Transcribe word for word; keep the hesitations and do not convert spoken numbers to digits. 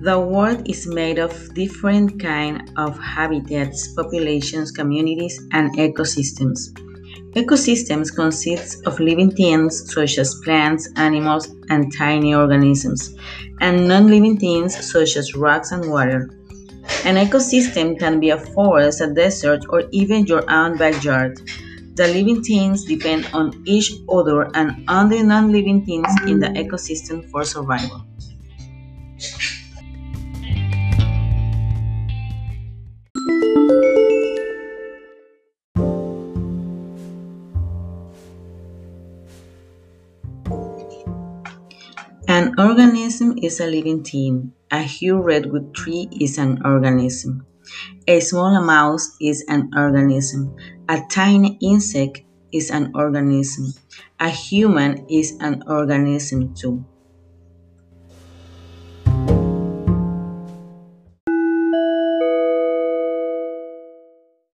The world is made of different kinds of habitats, populations, communities, and ecosystems. Ecosystems consist of living things such as plants, animals, and tiny organisms, and non-living things such as rocks and water. An ecosystem can be a forest, a desert, or even your own backyard. The living things depend on each other and on the non-living things in the ecosystem for survival. An organism is a living thing. A huge redwood tree is an organism. A small mouse is an organism. A tiny insect is an organism. A human is an organism too.